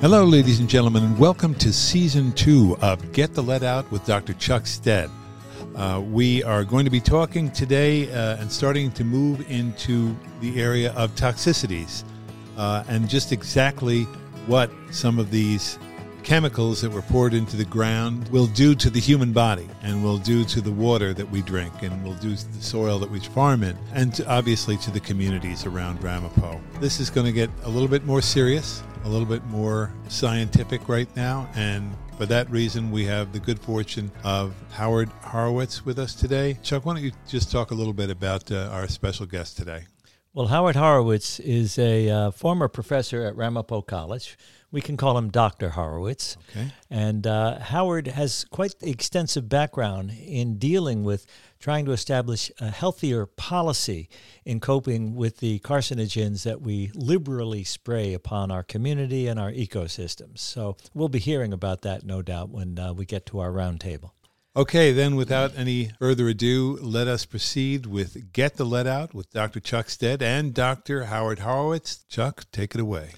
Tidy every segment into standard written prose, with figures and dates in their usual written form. Hello, ladies and gentlemen, and welcome to Season 2 of Get the Lead Out with Dr. Chuck Stead. We are going to be talking today and starting to move into the area of toxicities and just exactly what some of these chemicals that were poured into the ground will do to the human body and will do to the water that we drink and will do to the soil that we farm in and to, obviously to the communities around Ramapo. This is going to get a little bit more serious, a little bit more scientific right now, and for that reason we have the good fortune of Howard Horowitz with us today. Chuck, why don't you just talk a little bit about our special guest today? Well, Howard Horowitz is a former professor at Ramapo College. We can call him Dr. Horowitz. Okay. And Howard has quite the extensive background in dealing with trying to establish a healthier policy in coping with the carcinogens that we liberally spray upon our community and our ecosystems. So we'll be hearing about that, no doubt, when we get to our roundtable. Okay, then without any further ado, let us proceed with Get the Lead Out with Dr. Chuck Stead and Dr. Howard Horowitz. Chuck, take it away.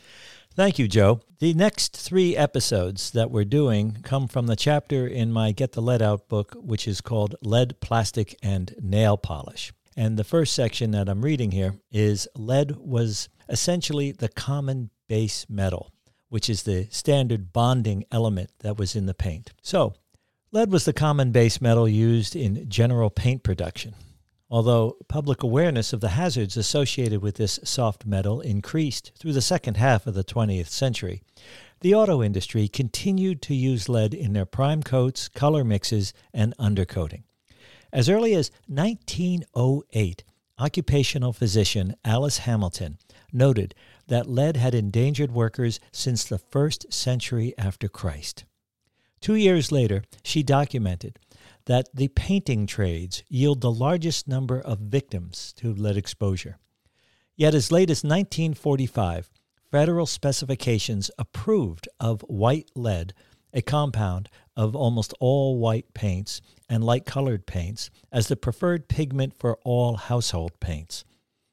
Thank you, Joe. The next three episodes that we're doing come from the chapter in my Get the Lead Out book, which is called Lead, Plastic, and Nail Polish. And the first section that I'm reading here is lead was essentially the common base metal, which is the standard bonding element that was in the paint. So lead was the common base metal used in general paint production. Although public awareness of the hazards associated with this soft metal increased through the second half of the 20th century, the auto industry continued to use lead in their prime coats, color mixes, and undercoating. As early as 1908, occupational physician Alice Hamilton noted that lead had endangered workers since the first century after Christ. 2 years later, she documented that the painting trades yield the largest number of victims to lead exposure. Yet as late as 1945, federal specifications approved of white lead, a compound of almost all white paints and light-colored paints, as the preferred pigment for all household paints.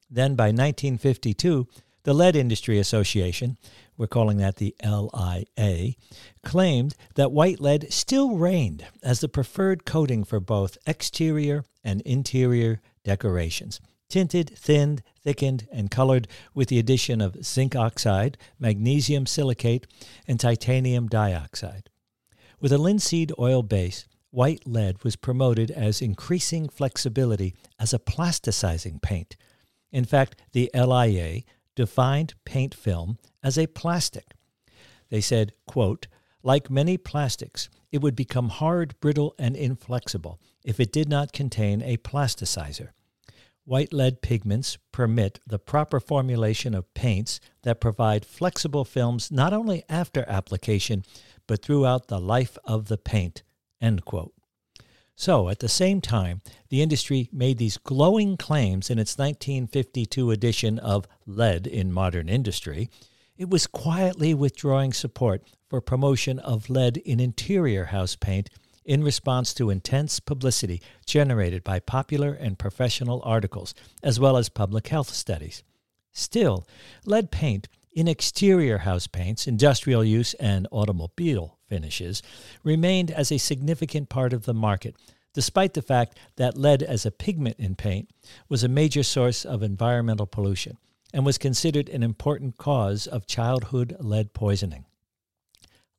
Then by 1952, the Lead Industry Association, we're calling that the LIA, claimed that white lead still reigned as the preferred coating for both exterior and interior decorations, tinted, thinned, thickened, and colored with the addition of zinc oxide, magnesium silicate, and titanium dioxide. With a linseed oil base, white lead was promoted as increasing flexibility as a plasticizing paint. In fact, the LIA defined paint film as a plastic. They said, quote, "Like many plastics, it would become hard, brittle, and inflexible if it did not contain a plasticizer. White lead pigments permit the proper formulation of paints that provide flexible films not only after application, but throughout the life of the paint," end quote. So, at the same time, the industry made these glowing claims in its 1952 edition of Lead in Modern Industry. It was quietly withdrawing support for promotion of lead in interior house paint in response to intense publicity generated by popular and professional articles, as well as public health studies. Still, lead paint in exterior house paints, industrial use, and automobile finishes remained as a significant part of the market, despite the fact that lead as a pigment in paint was a major source of environmental pollution and was considered an important cause of childhood lead poisoning.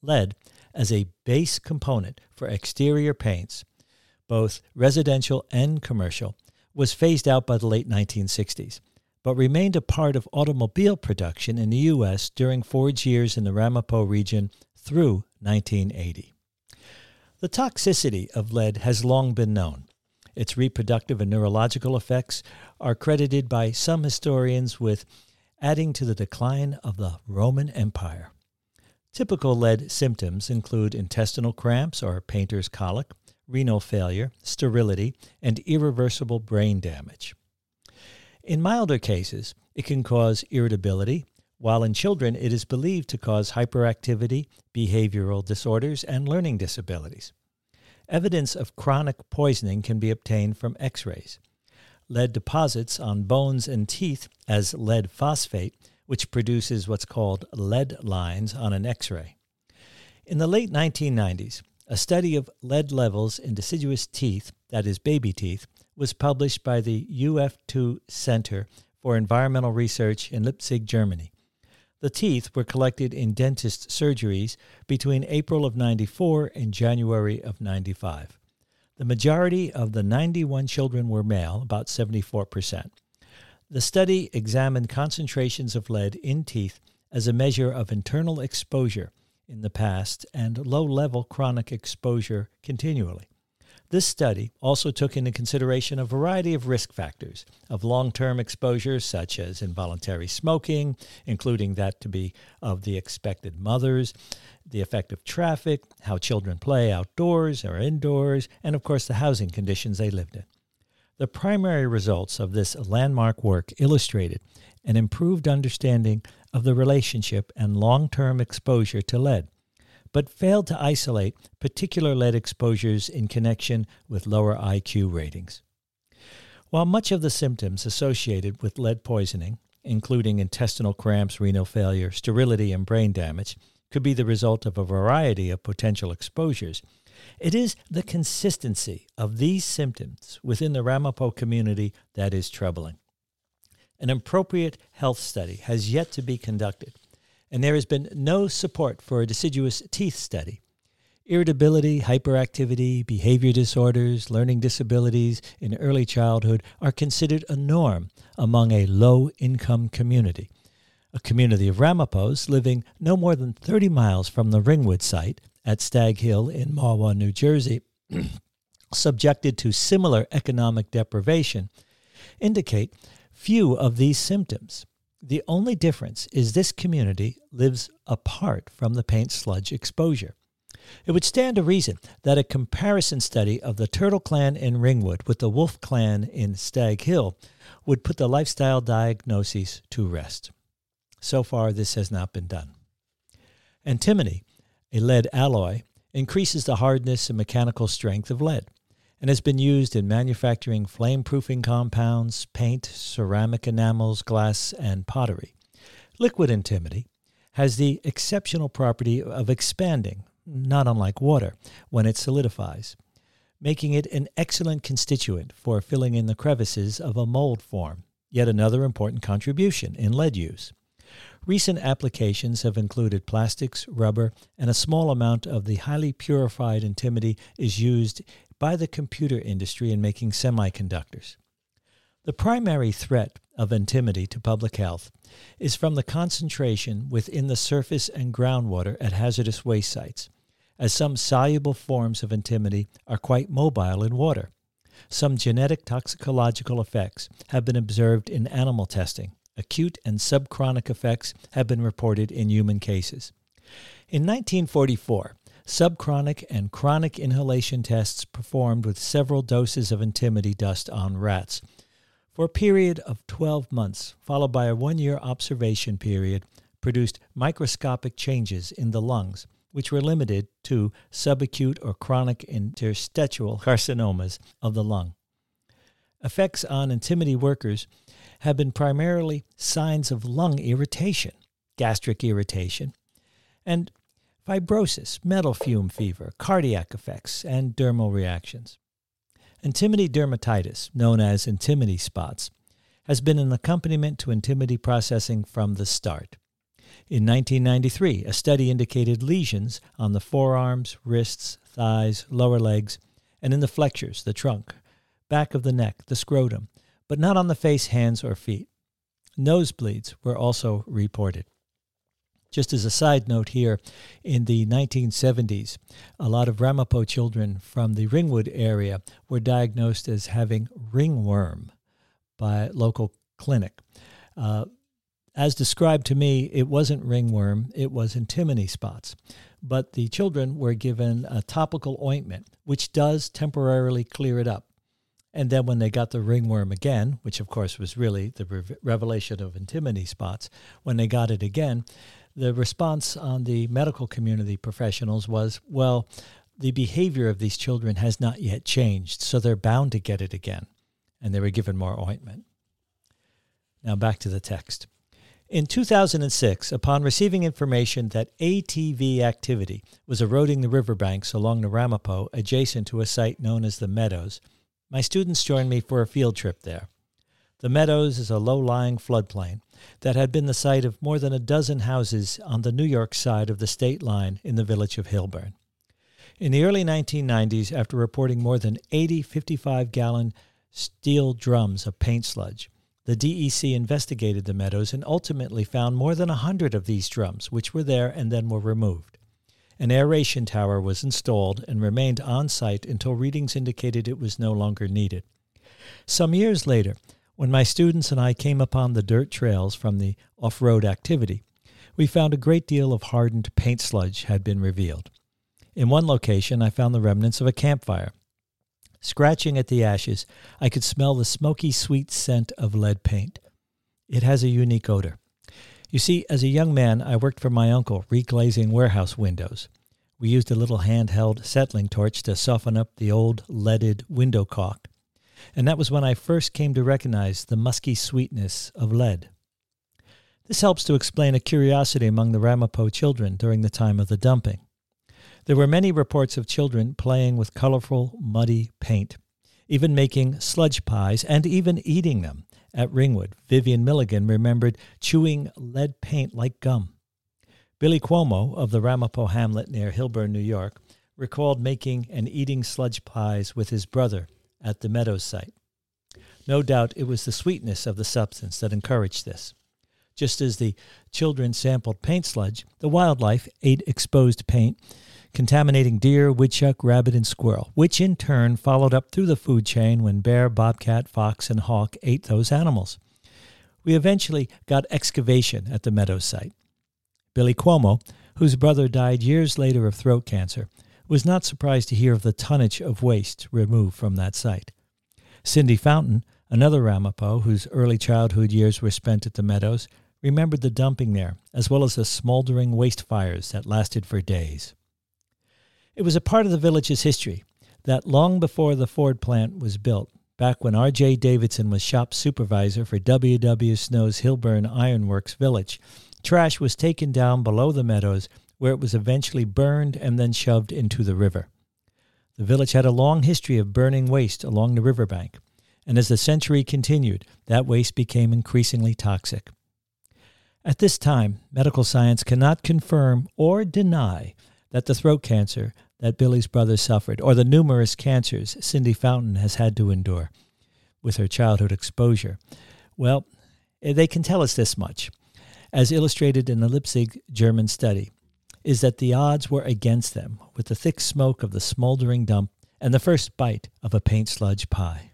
Lead as a base component for exterior paints, both residential and commercial, was phased out by the late 1960s, but remained a part of automobile production in the U.S. during Ford's years in the Ramapo region through 1980. The toxicity of lead has long been known. Its reproductive and neurological effects are credited by some historians with adding to the decline of the Roman Empire. Typical lead symptoms include intestinal cramps or painter's colic, renal failure, sterility, and irreversible brain damage. In milder cases, it can cause irritability, while in children, it is believed to cause hyperactivity, behavioral disorders, and learning disabilities. Evidence of chronic poisoning can be obtained from X-rays. Lead deposits on bones and teeth as lead phosphate which produces what's called lead lines on an X-ray. In the late 1990s, a study of lead levels in deciduous teeth, that is baby teeth, was published by the UF2 Center for Environmental Research in Leipzig, Germany. The teeth were collected in dentist surgeries between April of 94 and January of 95. The majority of the 91 children were male, about 74%. The study examined concentrations of lead in teeth as a measure of internal exposure in the past and low-level chronic exposure continually. This study also took into consideration a variety of risk factors of long-term exposure, such as involuntary smoking, including that to be of the expected mothers, the effect of traffic, how children play outdoors or indoors, and of course the housing conditions they lived in. The primary results of this landmark work illustrated an improved understanding of the relationship and long-term exposure to lead, but failed to isolate particular lead exposures in connection with lower IQ ratings. While much of the symptoms associated with lead poisoning, including intestinal cramps, renal failure, sterility, and brain damage, could be the result of a variety of potential exposures, it is the consistency of these symptoms within the Ramapo community that is troubling. An appropriate health study has yet to be conducted, and there has been no support for a deciduous teeth study. Irritability, hyperactivity, behavior disorders, learning disabilities in early childhood are considered a norm among a low-income community. A community of Ramapos living no more than 30 miles from the Ringwood site at Stag Hill in Mahwah, New Jersey, subjected to similar economic deprivation, indicate few of these symptoms. The only difference is this community lives apart from the paint sludge exposure. It would stand to reason that a comparison study of the Turtle Clan in Ringwood with the Wolf Clan in Stag Hill would put the lifestyle diagnoses to rest. So far, this has not been done. Antimony, a lead alloy, increases the hardness and mechanical strength of lead, and has been used in manufacturing flame-proofing compounds, paint, ceramic enamels, glass, and pottery. Liquid antimony has the exceptional property of expanding, not unlike water, when it solidifies, making it an excellent constituent for filling in the crevices of a mold form, yet another important contribution in lead use. Recent applications have included plastics, rubber, and a small amount of the highly purified antimony is used by the computer industry in making semiconductors. The primary threat of antimony to public health is from the concentration within the surface and groundwater at hazardous waste sites, as some soluble forms of antimony are quite mobile in water. Some genetic toxicological effects have been observed in animal testing. Acute and subchronic effects have been reported in human cases. In 1944, subchronic and chronic inhalation tests performed with several doses of antimony dust on rats for a period of 12 months, followed by a one-year observation period, produced microscopic changes in the lungs, which were limited to subacute or chronic interstitial carcinomas of the lung. Effects on antimony workers have been primarily signs of lung irritation, gastric irritation, and fibrosis, metal fume fever, cardiac effects, and dermal reactions. Antimony dermatitis, known as antimony spots, has been an accompaniment to antimony processing from the start. In 1993, a study indicated lesions on the forearms, wrists, thighs, lower legs, and in the flexures, the trunk, back of the neck, the scrotum, but not on the face, hands, or feet. Nosebleeds were also reported. Just as a side note here, in the 1970s, a lot of Ramapo children from the Ringwood area were diagnosed as having ringworm by a local clinic. As described to me, it wasn't ringworm, it was antimony spots. But the children were given a topical ointment, which does temporarily clear it up. And then when they got the ringworm again, which of course was really the revelation of antimony spots, when they got it again, the response on the medical community professionals was, well, the behavior of these children has not yet changed, so they're bound to get it again. And they were given more ointment. Now back to the text. In 2006, upon receiving information that ATV activity was eroding the riverbanks along the Ramapo adjacent to a site known as the Meadows, my students joined me for a field trip there. The Meadows is a low-lying floodplain that had been the site of more than a dozen houses on the New York side of the state line in the village of Hilburn. In the early 1990s, after reporting more than 80 55-gallon steel drums of paint sludge, the DEC investigated the Meadows and ultimately found more than 100 of these drums, which were there and then were removed. An aeration tower was installed and remained on site until readings indicated it was no longer needed. Some years later, when my students and I came upon the dirt trails from the off-road activity, we found a great deal of hardened paint sludge had been revealed. In one location, I found the remnants of a campfire. Scratching at the ashes, I could smell the smoky, sweet scent of lead paint. It has a unique odor. You see, as a young man, I worked for my uncle, reglazing warehouse windows. We used a little handheld settling torch to soften up the old leaded window caulk. And that was when I first came to recognize the musky sweetness of lead. This helps to explain a curiosity among the Ramapo children during the time of the dumping. There were many reports of children playing with colorful, muddy paint, even making sludge pies and even eating them. At Ringwood, Vivian Milligan remembered chewing lead paint like gum. Billy Cuomo of the Ramapo hamlet near Hilburn, New York, recalled making and eating sludge pies with his brother at the Meadows site. No doubt it was the sweetness of the substance that encouraged this. Just as the children sampled paint sludge, the wildlife ate exposed paint, contaminating deer, woodchuck, rabbit, and squirrel, which in turn followed up through the food chain when bear, bobcat, fox, and hawk ate those animals. We eventually got excavation at the Meadows site. Billy Cuomo, whose brother died years later of throat cancer, was not surprised to hear of the tonnage of waste removed from that site. Cindy Fountain, another Ramapo whose early childhood years were spent at the Meadows, remembered the dumping there, as well as the smoldering waste fires that lasted for days. It was a part of the village's history that long before the Ford plant was built, back when R.J. Davidson was shop supervisor for W.W. Snow's Hilburn Ironworks Village, trash was taken down below the Meadows where it was eventually burned and then shoved into the river. The village had a long history of burning waste along the riverbank, and as the century continued, that waste became increasingly toxic. At this time, medical science cannot confirm or deny that the throat cancer that Billy's brother suffered, or the numerous cancers Cindy Fountain has had to endure with her childhood exposure. Well, they can tell us this much, as illustrated in the Leipzig German study, is that the odds were against them with the thick smoke of the smoldering dump and the first bite of a paint sludge pie.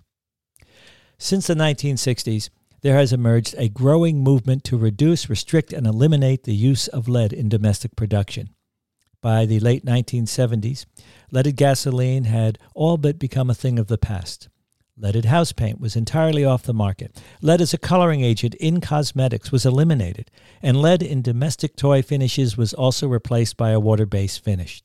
Since the 1960s, there has emerged a growing movement to reduce, restrict, and eliminate the use of lead in domestic production. By the late 1970s, leaded gasoline had all but become a thing of the past. Leaded house paint was entirely off the market. Lead as a coloring agent in cosmetics was eliminated, and lead in domestic toy finishes was also replaced by a water-based finish.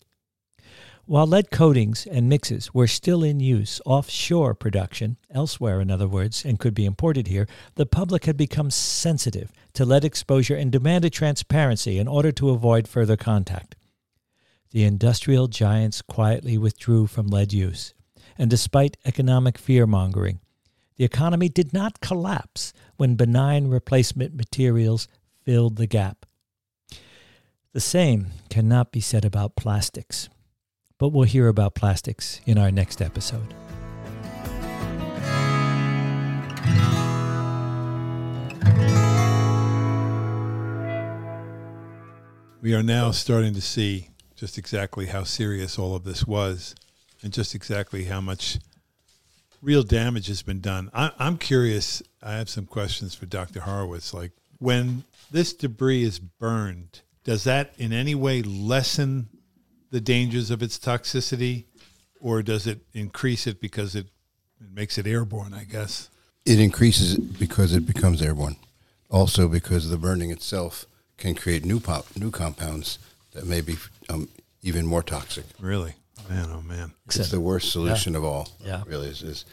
While lead coatings and mixes were still in use offshore production, elsewhere in other words, and could be imported here, the public had become sensitive to lead exposure and demanded transparency in order to avoid further contact. The industrial giants quietly withdrew from lead use, and despite economic fear-mongering, the economy did not collapse when benign replacement materials filled the gap. The same cannot be said about plastics, but we'll hear about plastics in our next episode. We are now starting to see just exactly how serious all of this was and just exactly how much real damage has been done. I'm curious. I have some questions for Dr. Horowitz. Like, when this debris is burned, does that in any way lessen the dangers of its toxicity, or does it increase it because it makes it airborne, I guess? It increases it because it becomes airborne. Also because the burning itself can create new compounds that may be even more toxic. Really? Man, oh, man. It's the worst solution of all. Yeah. It really is.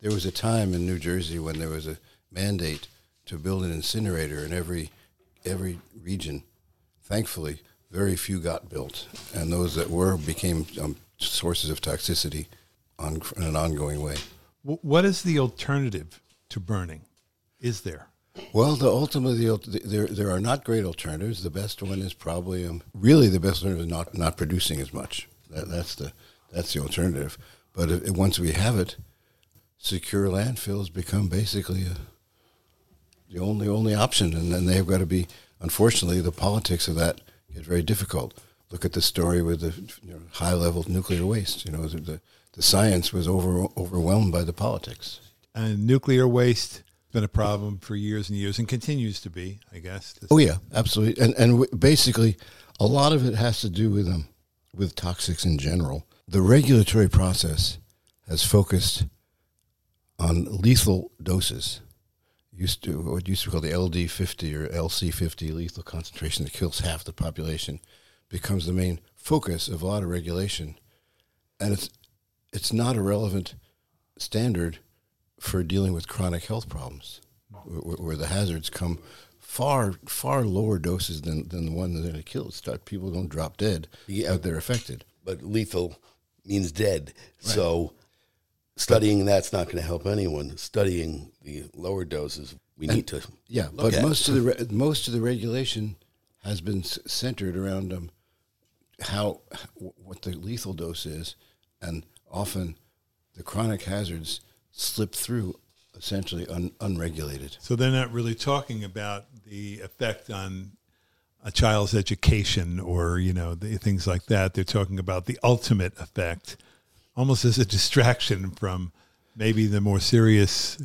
There was a time in New Jersey when there was a mandate to build an incinerator in every every region. Thankfully, very few got built, and those that were became sources of toxicity in an ongoing way. What is the alternative to burning? Is there? Well, there are not great alternatives. The best one is probably the best alternative is not producing as much. That's the alternative. But once we have it, secure landfills become basically the only option, and then they've got to be. Unfortunately, the politics of that get very difficult. Look at the story with the high-level nuclear waste. The science was overwhelmed by the politics. And nuclear waste been a problem for years and years, and continues to be, I guess. Oh yeah, absolutely. And basically, a lot of it has to do with toxics in general. The regulatory process has focused on lethal doses. What used to be called the LD50 or LC50, lethal concentration that kills half the population, becomes the main focus of a lot of regulation, and it's not a relevant standard for dealing with chronic health problems, where the hazards come far lower doses than the one that it kills. People don't drop dead, but they're affected. But lethal means dead, right. So studying that's not going to help anyone. Studying the lower doses, we need to look at. Most of the regulation has been centered around what the lethal dose is, and often the chronic hazards slip through essentially unregulated. So they're not really talking about the effect on a child's education or things like that. They're talking about the ultimate effect, almost as a distraction from maybe the more serious,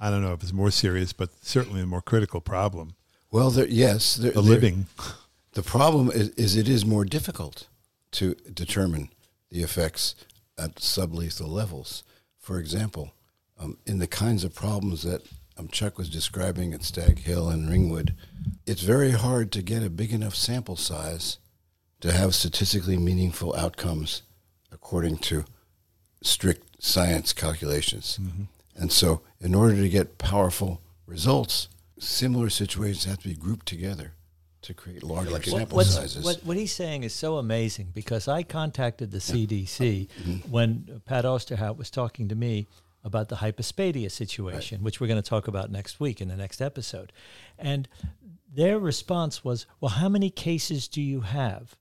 I don't know if it's more serious, but certainly the more critical problem. Well, living. The problem is it is more difficult to determine the effects at sublethal levels. For example, in the kinds of problems that Chuck was describing at Stag Hill and Ringwood, it's very hard to get a big enough sample size to have statistically meaningful outcomes according to strict science calculations. Mm-hmm. And so in order to get powerful results, similar situations have to be grouped together to create larger sample sizes. What he's saying is so amazing, because I contacted the CDC when Pat Osterhout was talking to me about the Hypospadia situation, right, which we're going to talk about next week in the next episode. And their response was, well, how many cases do you have?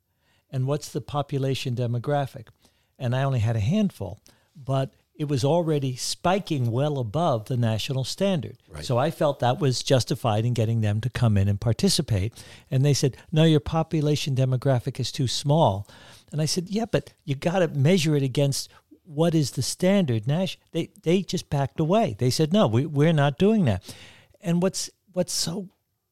And what's the population demographic? And I only had a handful, but it was already spiking well above the national standard. Right. So I felt that was justified in getting them to come in and participate. And they said, no, your population demographic is too small. And I said, yeah, but you got to measure it against what is the standard. They just backed away. They said, no, we're not doing that. And what's so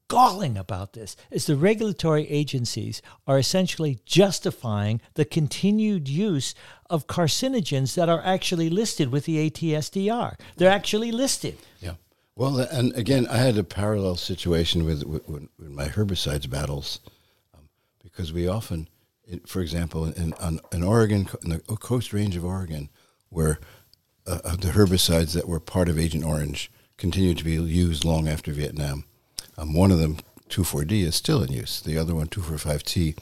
galling about this is the regulatory agencies are essentially justifying the continued use of carcinogens that are actually listed with the ATSDR. They're actually listed. Yeah. Well, and again, I had a parallel situation with my herbicides battles, because we often, for example, in Oregon, in the Coast Range of Oregon, where the herbicides that were part of Agent Orange continued to be used long after Vietnam. One of them, 2,4-D, is still in use. The other one, 2,4,5-T,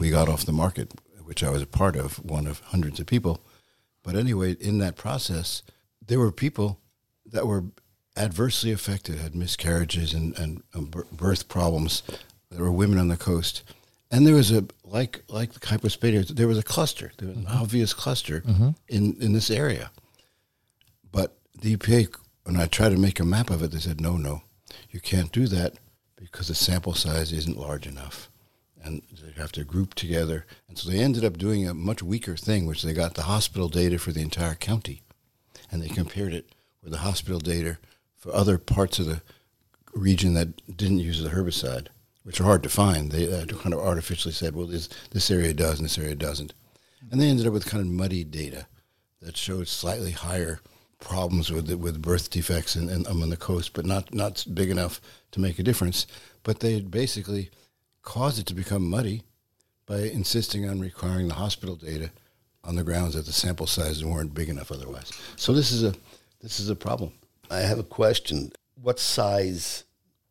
we got off the market, which I was a part of, one of hundreds of people. But anyway, in that process, there were people that were adversely affected, had miscarriages and birth problems. There were women on the coast. And there was like the Hypospadia, there was a cluster, there was an obvious cluster in this area. But the EPA, when I tried to make a map of it, they said, no. You can't do that because the sample size isn't large enough, and they have to group together. And so they ended up doing a much weaker thing, which they got the hospital data for the entire county, and they compared it with the hospital data for other parts of the region that didn't use the herbicide, which are hard to find. They kind of artificially said, well, this area does and this area doesn't. And they ended up with kind of muddy data that showed slightly higher problems with birth defects and on the coast, but not big enough to make a difference. But they basically caused it to become muddy by insisting on requiring the hospital data on the grounds that the sample sizes weren't big enough otherwise. So this is a problem. I have a question. What size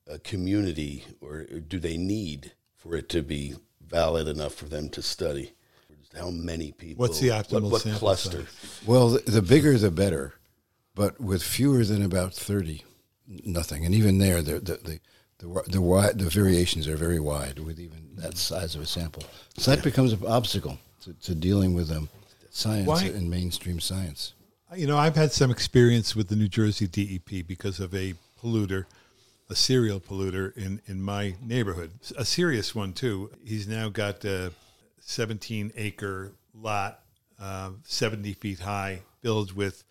a community, or do they need for it to be valid enough for them to study? How many people? What's the optimal what cluster? Size? Well, the bigger the better, but with fewer than about 30, nothing. And even there, the variations are very wide with even that size of a sample. So that becomes an obstacle to dealing with science and mainstream science. You know, I've had some experience with the New Jersey DEP because of a polluter, a serial polluter in my neighborhood, a serious one too. He's now got 17-acre lot, 70 feet high, filled with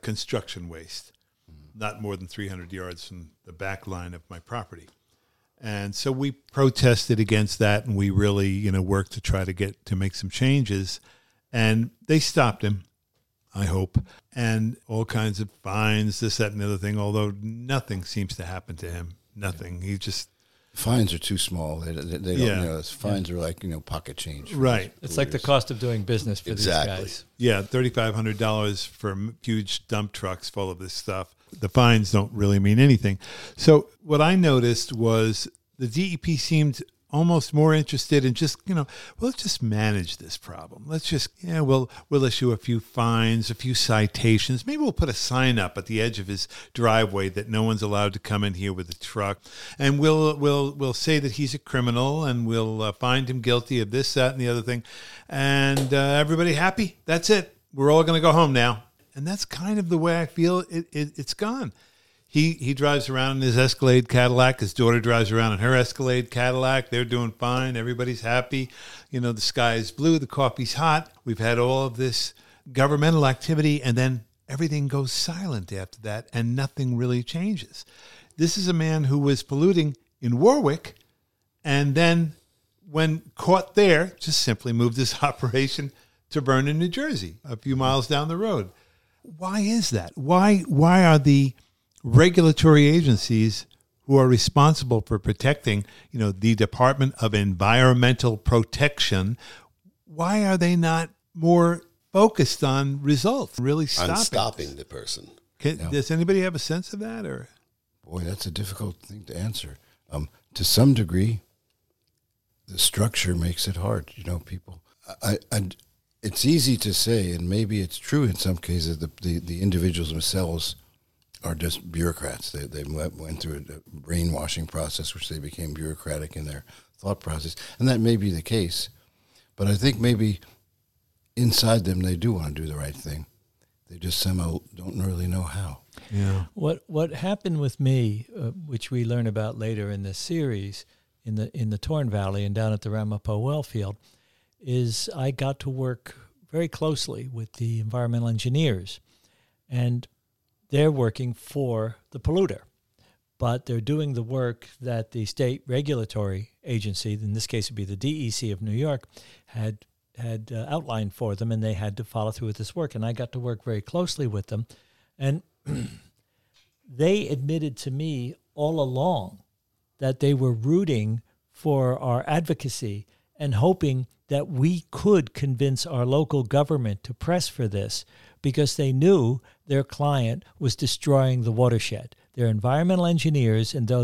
construction waste, not more than 300 yards from the back line of my property. And so we protested against that, and we really, worked to try to make some changes. And they stopped him, I hope, and all kinds of fines, this, that, and the other thing, although nothing seems to happen to him. Nothing. Yeah. He just... Fines are too small. They don't know. Fines are like, pocket change. Right. It's like the cost of doing business for these guys. Yeah, $3,500 for huge dump trucks full of this stuff. The fines don't really mean anything. So what I noticed was the DEP seemed almost more interested in just, let's just manage this problem. Let's just, we'll issue a few fines, a few citations. Maybe we'll put a sign up at the edge of his driveway that no one's allowed to come in here with a truck. And we'll say that he's a criminal, and we'll find him guilty of this, that, and the other thing. And everybody happy? That's it. We're all going to go home now. And that's kind of the way I feel it's gone. He drives around in his Escalade Cadillac. His daughter drives around in her Escalade Cadillac. They're doing fine. Everybody's happy. The sky is blue. The coffee's hot. We've had all of this governmental activity, and then everything goes silent after that, and nothing really changes. This is a man who was polluting in Warwick, and then when caught there, just simply moved his operation to Vernon, New Jersey, a few miles down the road. Why is that? Why are the regulatory agencies who are responsible for protecting, the Department of Environmental Protection, why are they not more focused on results? Really stopping the person. Does anybody have a sense of that? Or boy, that's a difficult thing to answer. To some degree, the structure makes it hard. People. It's easy to say, and maybe it's true in some cases, the individuals themselves are just bureaucrats. They went through a brainwashing process, which they became bureaucratic in their thought process. And that may be the case. But I think maybe inside them, they do want to do the right thing. They just somehow don't really know how. Yeah. What happened with me, which we learn about later in this series, in the Torn Valley and down at the Ramapo Wellfield, is I got to work very closely with the environmental engineers, and they're working for the polluter, but they're doing the work that the state regulatory agency, in this case would be the DEC of New York, had outlined for them, and they had to follow through with this work. And I got to work very closely with them, and they admitted to me all along that they were rooting for our advocacy and hoping that we could convince our local government to press for this, because they knew their client was destroying the watershed. They're environmental engineers, and though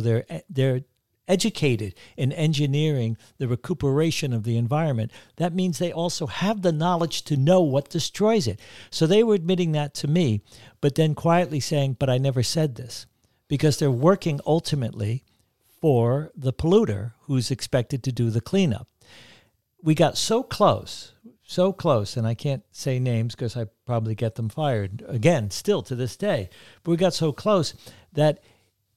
they're educated in engineering the recuperation of the environment, that means they also have the knowledge to know what destroys it. So they were admitting that to me, but then quietly saying, but I never said this, because they're working ultimately for the polluter who's expected to do the cleanup. We got so close, and I can't say names because I probably get them fired again, still to this day. But we got so close that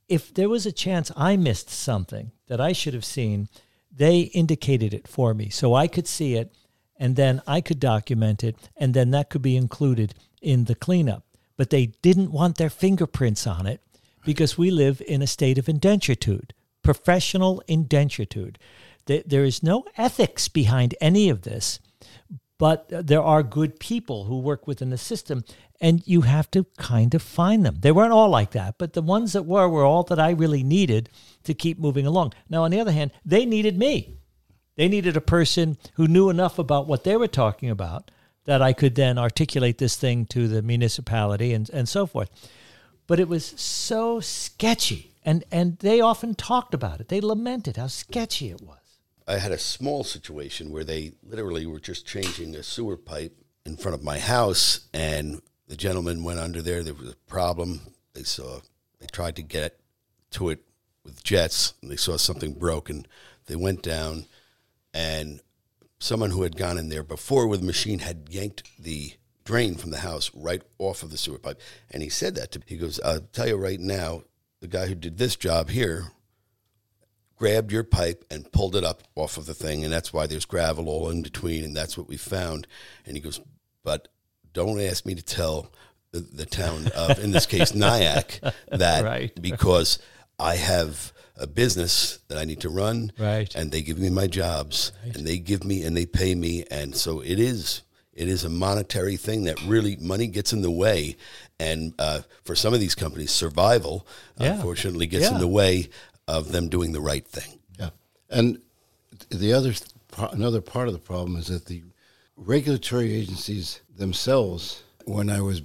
if there was a chance I missed something that I should have seen, they indicated it for me so I could see it, and then I could document it, and then that could be included in the cleanup. But they didn't want their fingerprints on it because we live in a state of indenturitude, professional indenturitude. There is no ethics behind any of this, but there are good people who work within the system, and you have to kind of find them. They weren't all like that, but the ones that were all that I really needed to keep moving along. Now, on the other hand, they needed me. They needed a person who knew enough about what they were talking about that I could then articulate this thing to the municipality and so forth. But it was so scary. sketchy. And they often talked about it. They lamented how sketchy it was. I had a small situation where they literally were just changing a sewer pipe in front of my house, and the gentleman went under there. There was a problem. They tried to get to it with jets, and they saw something broken. They went down, and someone who had gone in there before with a machine had yanked the drain from the house right off of the sewer pipe. And he said that to me. He goes, I'll tell you right now, the guy who did this job here grabbed your pipe and pulled it up off of the thing, and that's why there's gravel all in between, and that's what we found. And he goes, but don't ask me to tell the town of, in this case, Nyack, that right. Because I have a business that I need to run, right. And they give me my jobs, right. And they give me and they pay me, and so it is a monetary thing that really money gets in the way, and for some of these companies, survival, unfortunately, gets in the way of them doing the right thing. Yeah. And the another part of the problem is that the regulatory agencies themselves, when I was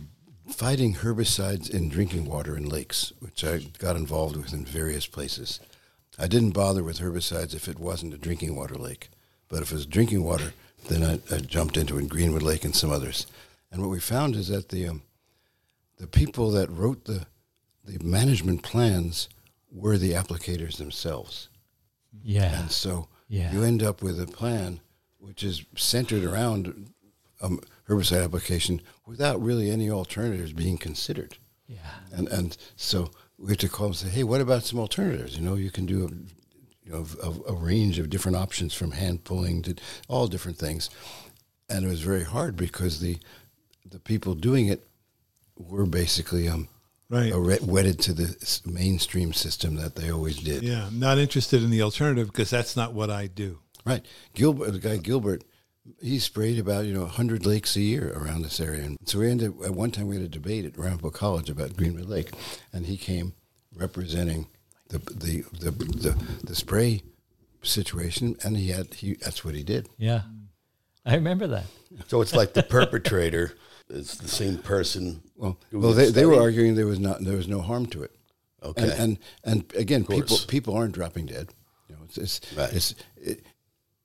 fighting herbicides in drinking water in lakes, which I got involved with in various places, I didn't bother with herbicides if it wasn't a drinking water lake. But if it was drinking water, then I jumped into it in Greenwood Lake and some others. And what we found is that the people that wrote the management plans were the applicators themselves. Yeah. And so you end up with a plan which is centered around herbicide application without really any alternatives being considered. Yeah. And so we have to call and say, hey, what about some alternatives? You know, you can do a range of different options from hand pulling to all different things. And it was very hard because the people doing it were basically right. Wedded to the mainstream system that they always did. Yeah, I'm not interested in the alternative because that's not what I do. Right. Gilbert, the guy Gilbert, he sprayed about 100 lakes a year around this area. And so we ended at one time we had a debate at Ramapo College about Greenwood Lake, and he came representing the spray situation, and he that's what he did. Yeah, I remember that. So it's like the perpetrator. It's the same person. Well, they were arguing there was no harm to it. Okay, and again, people aren't dropping dead.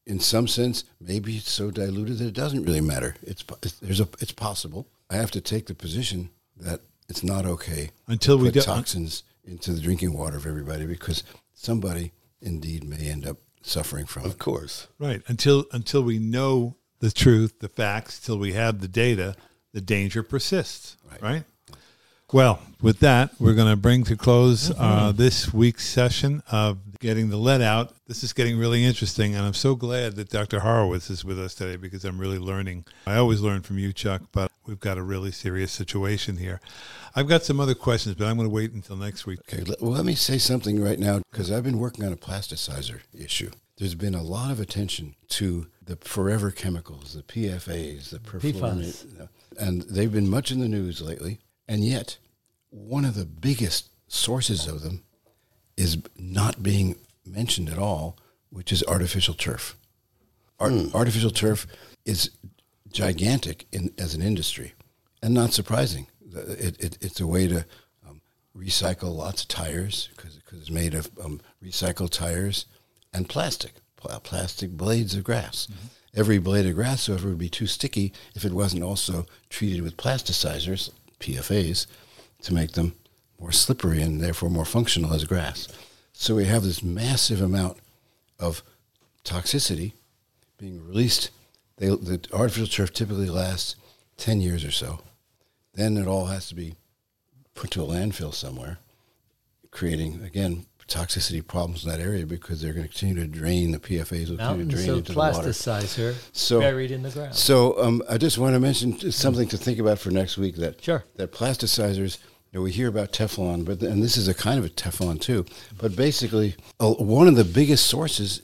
In some sense, maybe it's so diluted that it doesn't really matter. It's possible. I have to take the position that it's not okay until we put toxins into the drinking water of everybody, because somebody indeed may end up suffering from it. Of course, right. Until we know the truth, the facts, till we have the data. The danger persists, right? Well, with that, we're going to bring to close this week's session of Getting the Lead Out. This is getting really interesting, and I'm so glad that Dr. Horowitz is with us today because I'm really learning. I always learn from you, Chuck, but we've got a really serious situation here. I've got some other questions, but I'm going to wait until next week. Okay, let me say something right now because I've been working on a plasticizer issue. There's been a lot of attention to the forever chemicals, the PFAs, the perfluorinates, and they've been much in the news lately. And yet, one of the biggest sources of them is not being mentioned at all, which is artificial turf. Artificial turf is gigantic as an industry, and not surprising. It's a way to recycle lots of tires because it's made of recycled tires and plastic blades of grass. Mm-hmm. Every blade of grass, however, would be too sticky if it wasn't also treated with plasticizers, PFAs, to make them more slippery and therefore more functional as grass. So we have this massive amount of toxicity being released. The artificial turf typically lasts 10 years or so. Then it all has to be put to a landfill somewhere, creating, again, toxicity problems in that area because they're going to continue to drain the PFAs. Will continue to drain into the water. Plasticizer buried in the ground. So I just want to mention something to think about for next week. That plasticizers, we hear about Teflon, and this is a kind of a Teflon too. But basically, one of the biggest sources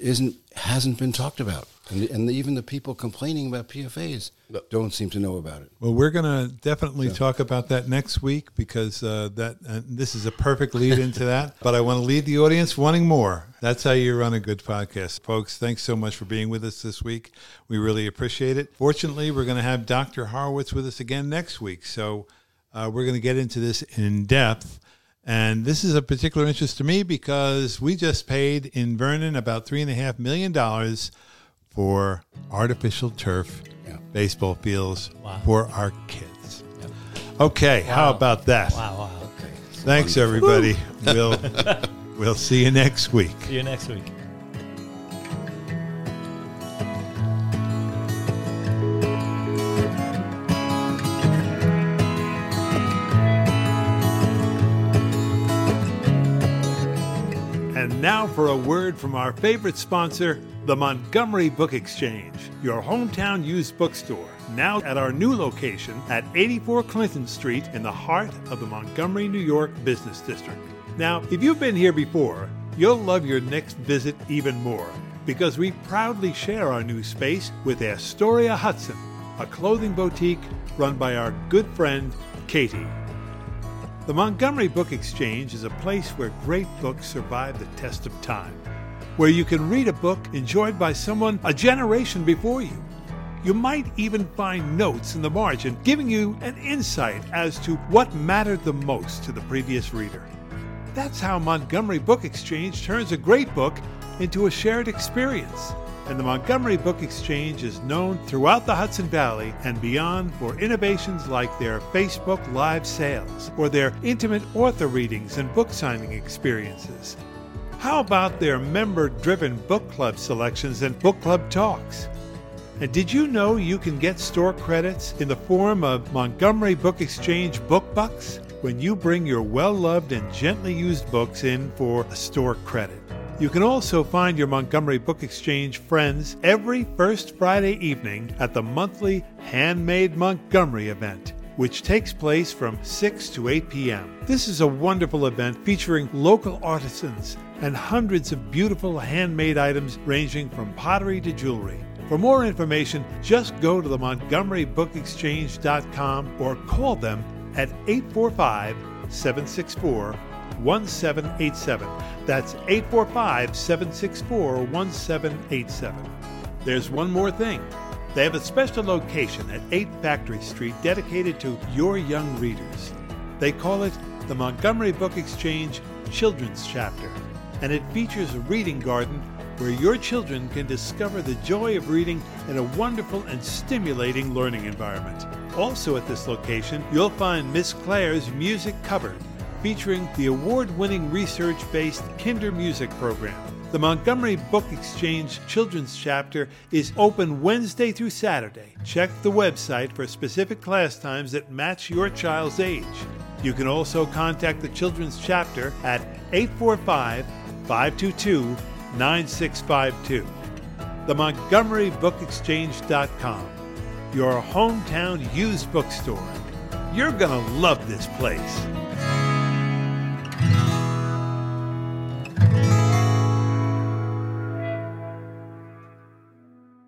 hasn't been talked about, and even the people complaining about PFAs don't seem to know about it. Well, we're going to definitely talk about that next week because this is a perfect lead into that. But I want to leave the audience wanting more. That's how you run a good podcast, folks. Thanks so much for being with us this week. We really appreciate it. Fortunately, we're going to have Dr. Horowitz with us again next week, so we're going to get into this in depth. And this is of particular interest to me because we just paid in Vernon about $3.5 million for artificial turf baseball fields for our kids. Yep. Okay, how about that? Wow. Okay. Thanks, everybody. We'll see you next week. See you next week. Now for a word from our favorite sponsor, the Montgomery Book Exchange, your hometown used bookstore, now at our new location at 84 Clinton Street in the heart of the Montgomery, New York business district. Now, if you've been here before, you'll love your next visit even more because we proudly share our new space with Astoria Hudson, a clothing boutique run by our good friend, Katie. The Montgomery Book Exchange is a place where great books survive the test of time, where you can read a book enjoyed by someone a generation before you. You might even find notes in the margin giving you an insight as to what mattered the most to the previous reader. That's how Montgomery Book Exchange turns a great book into a shared experience. And the Montgomery Book Exchange is known throughout the Hudson Valley and beyond for innovations like their Facebook Live sales or their intimate author readings and book signing experiences. How about their member-driven book club selections and book club talks? And did you know you can get store credits in the form of Montgomery Book Exchange Book Bucks when you bring your well-loved and gently used books in for a store credit? You can also find your Montgomery Book Exchange friends every first Friday evening at the monthly Handmade Montgomery event, which takes place from 6 to 8 p.m. This is a wonderful event featuring local artisans and hundreds of beautiful handmade items ranging from pottery to jewelry. For more information, just go to the MontgomeryBookExchange.com or call them at 845-764-1787. That's 845-764-1787. There's one more thing. They have a special location at 8 Factory Street dedicated to your young readers. They call it the Montgomery Book Exchange Children's Chapter, and it features a reading garden where your children can discover the joy of reading in a wonderful and stimulating learning environment. Also at this location, you'll find Miss Claire's Music Cupboard, featuring the award-winning research-based Kinder Music program. The Montgomery Book Exchange Children's Chapter is open Wednesday through Saturday. Check the website for specific class times that match your child's age. You can also contact the Children's Chapter at 845-522-9652. The MontgomeryBookExchange.com, your hometown used bookstore. You're going to love this place.